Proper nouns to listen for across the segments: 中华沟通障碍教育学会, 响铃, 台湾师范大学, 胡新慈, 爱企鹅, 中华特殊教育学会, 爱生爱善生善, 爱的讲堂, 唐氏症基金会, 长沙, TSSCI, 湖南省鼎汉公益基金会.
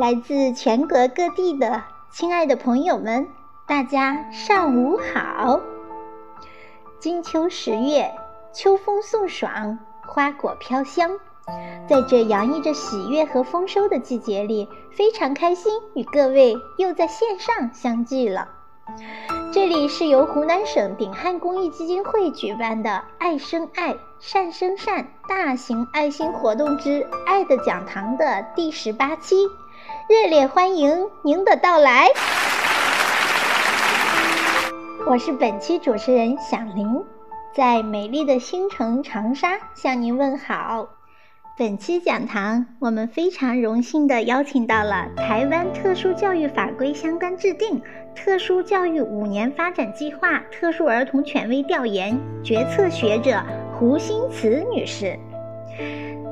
来自全国各地的亲爱的朋友们，大家上午好。金秋十月，秋风送爽，花果飘香，在这洋溢着喜悦和丰收的季节里，非常开心与各位又在线上相聚了。这里是由湖南省鼎汉公益基金会举办的爱生爱善生善大型爱心活动之爱的讲堂的第18期，热烈欢迎您的到来。我是本期主持人响铃，在美丽的新城长沙向您问好。本期讲堂，我们非常荣幸地邀请到了台湾特殊教育法规相关制定、特殊教育5年发展计划特殊儿童权威调研决策学者胡新慈女士。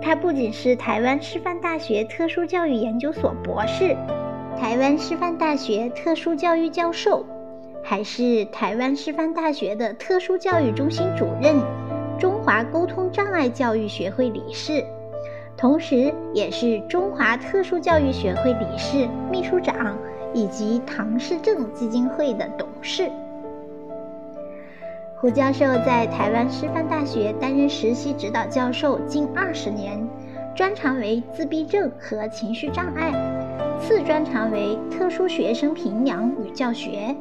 她不仅是台湾师范大学特殊教育研究所博士、台湾师范大学特殊教育教授，还是台湾师范大学的特殊教育中心主任、中华沟通障碍教育学会理事，同时也是中华特殊教育学会理事、秘书长以及唐氏症基金会的董事。胡教授在台湾师范大学担任实习指导教授近20年，专长为自闭症和情绪障碍，次专长为特殊学生评量与教学。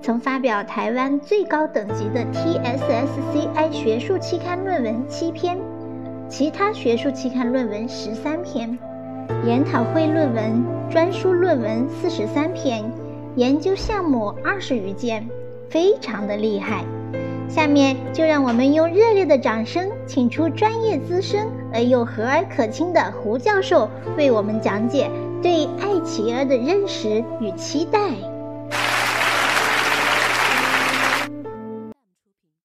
曾发表台湾最高等级的 TSSCI 学术期刊论文7篇，其他学术期刊论文13篇，研讨会论文、专书论文43篇，研究项目20余件，非常的厉害。下面就让我们用热烈的掌声，请出专业资深而又和蔼可亲的胡教授，为我们讲解对爱企鹅的认识与期待。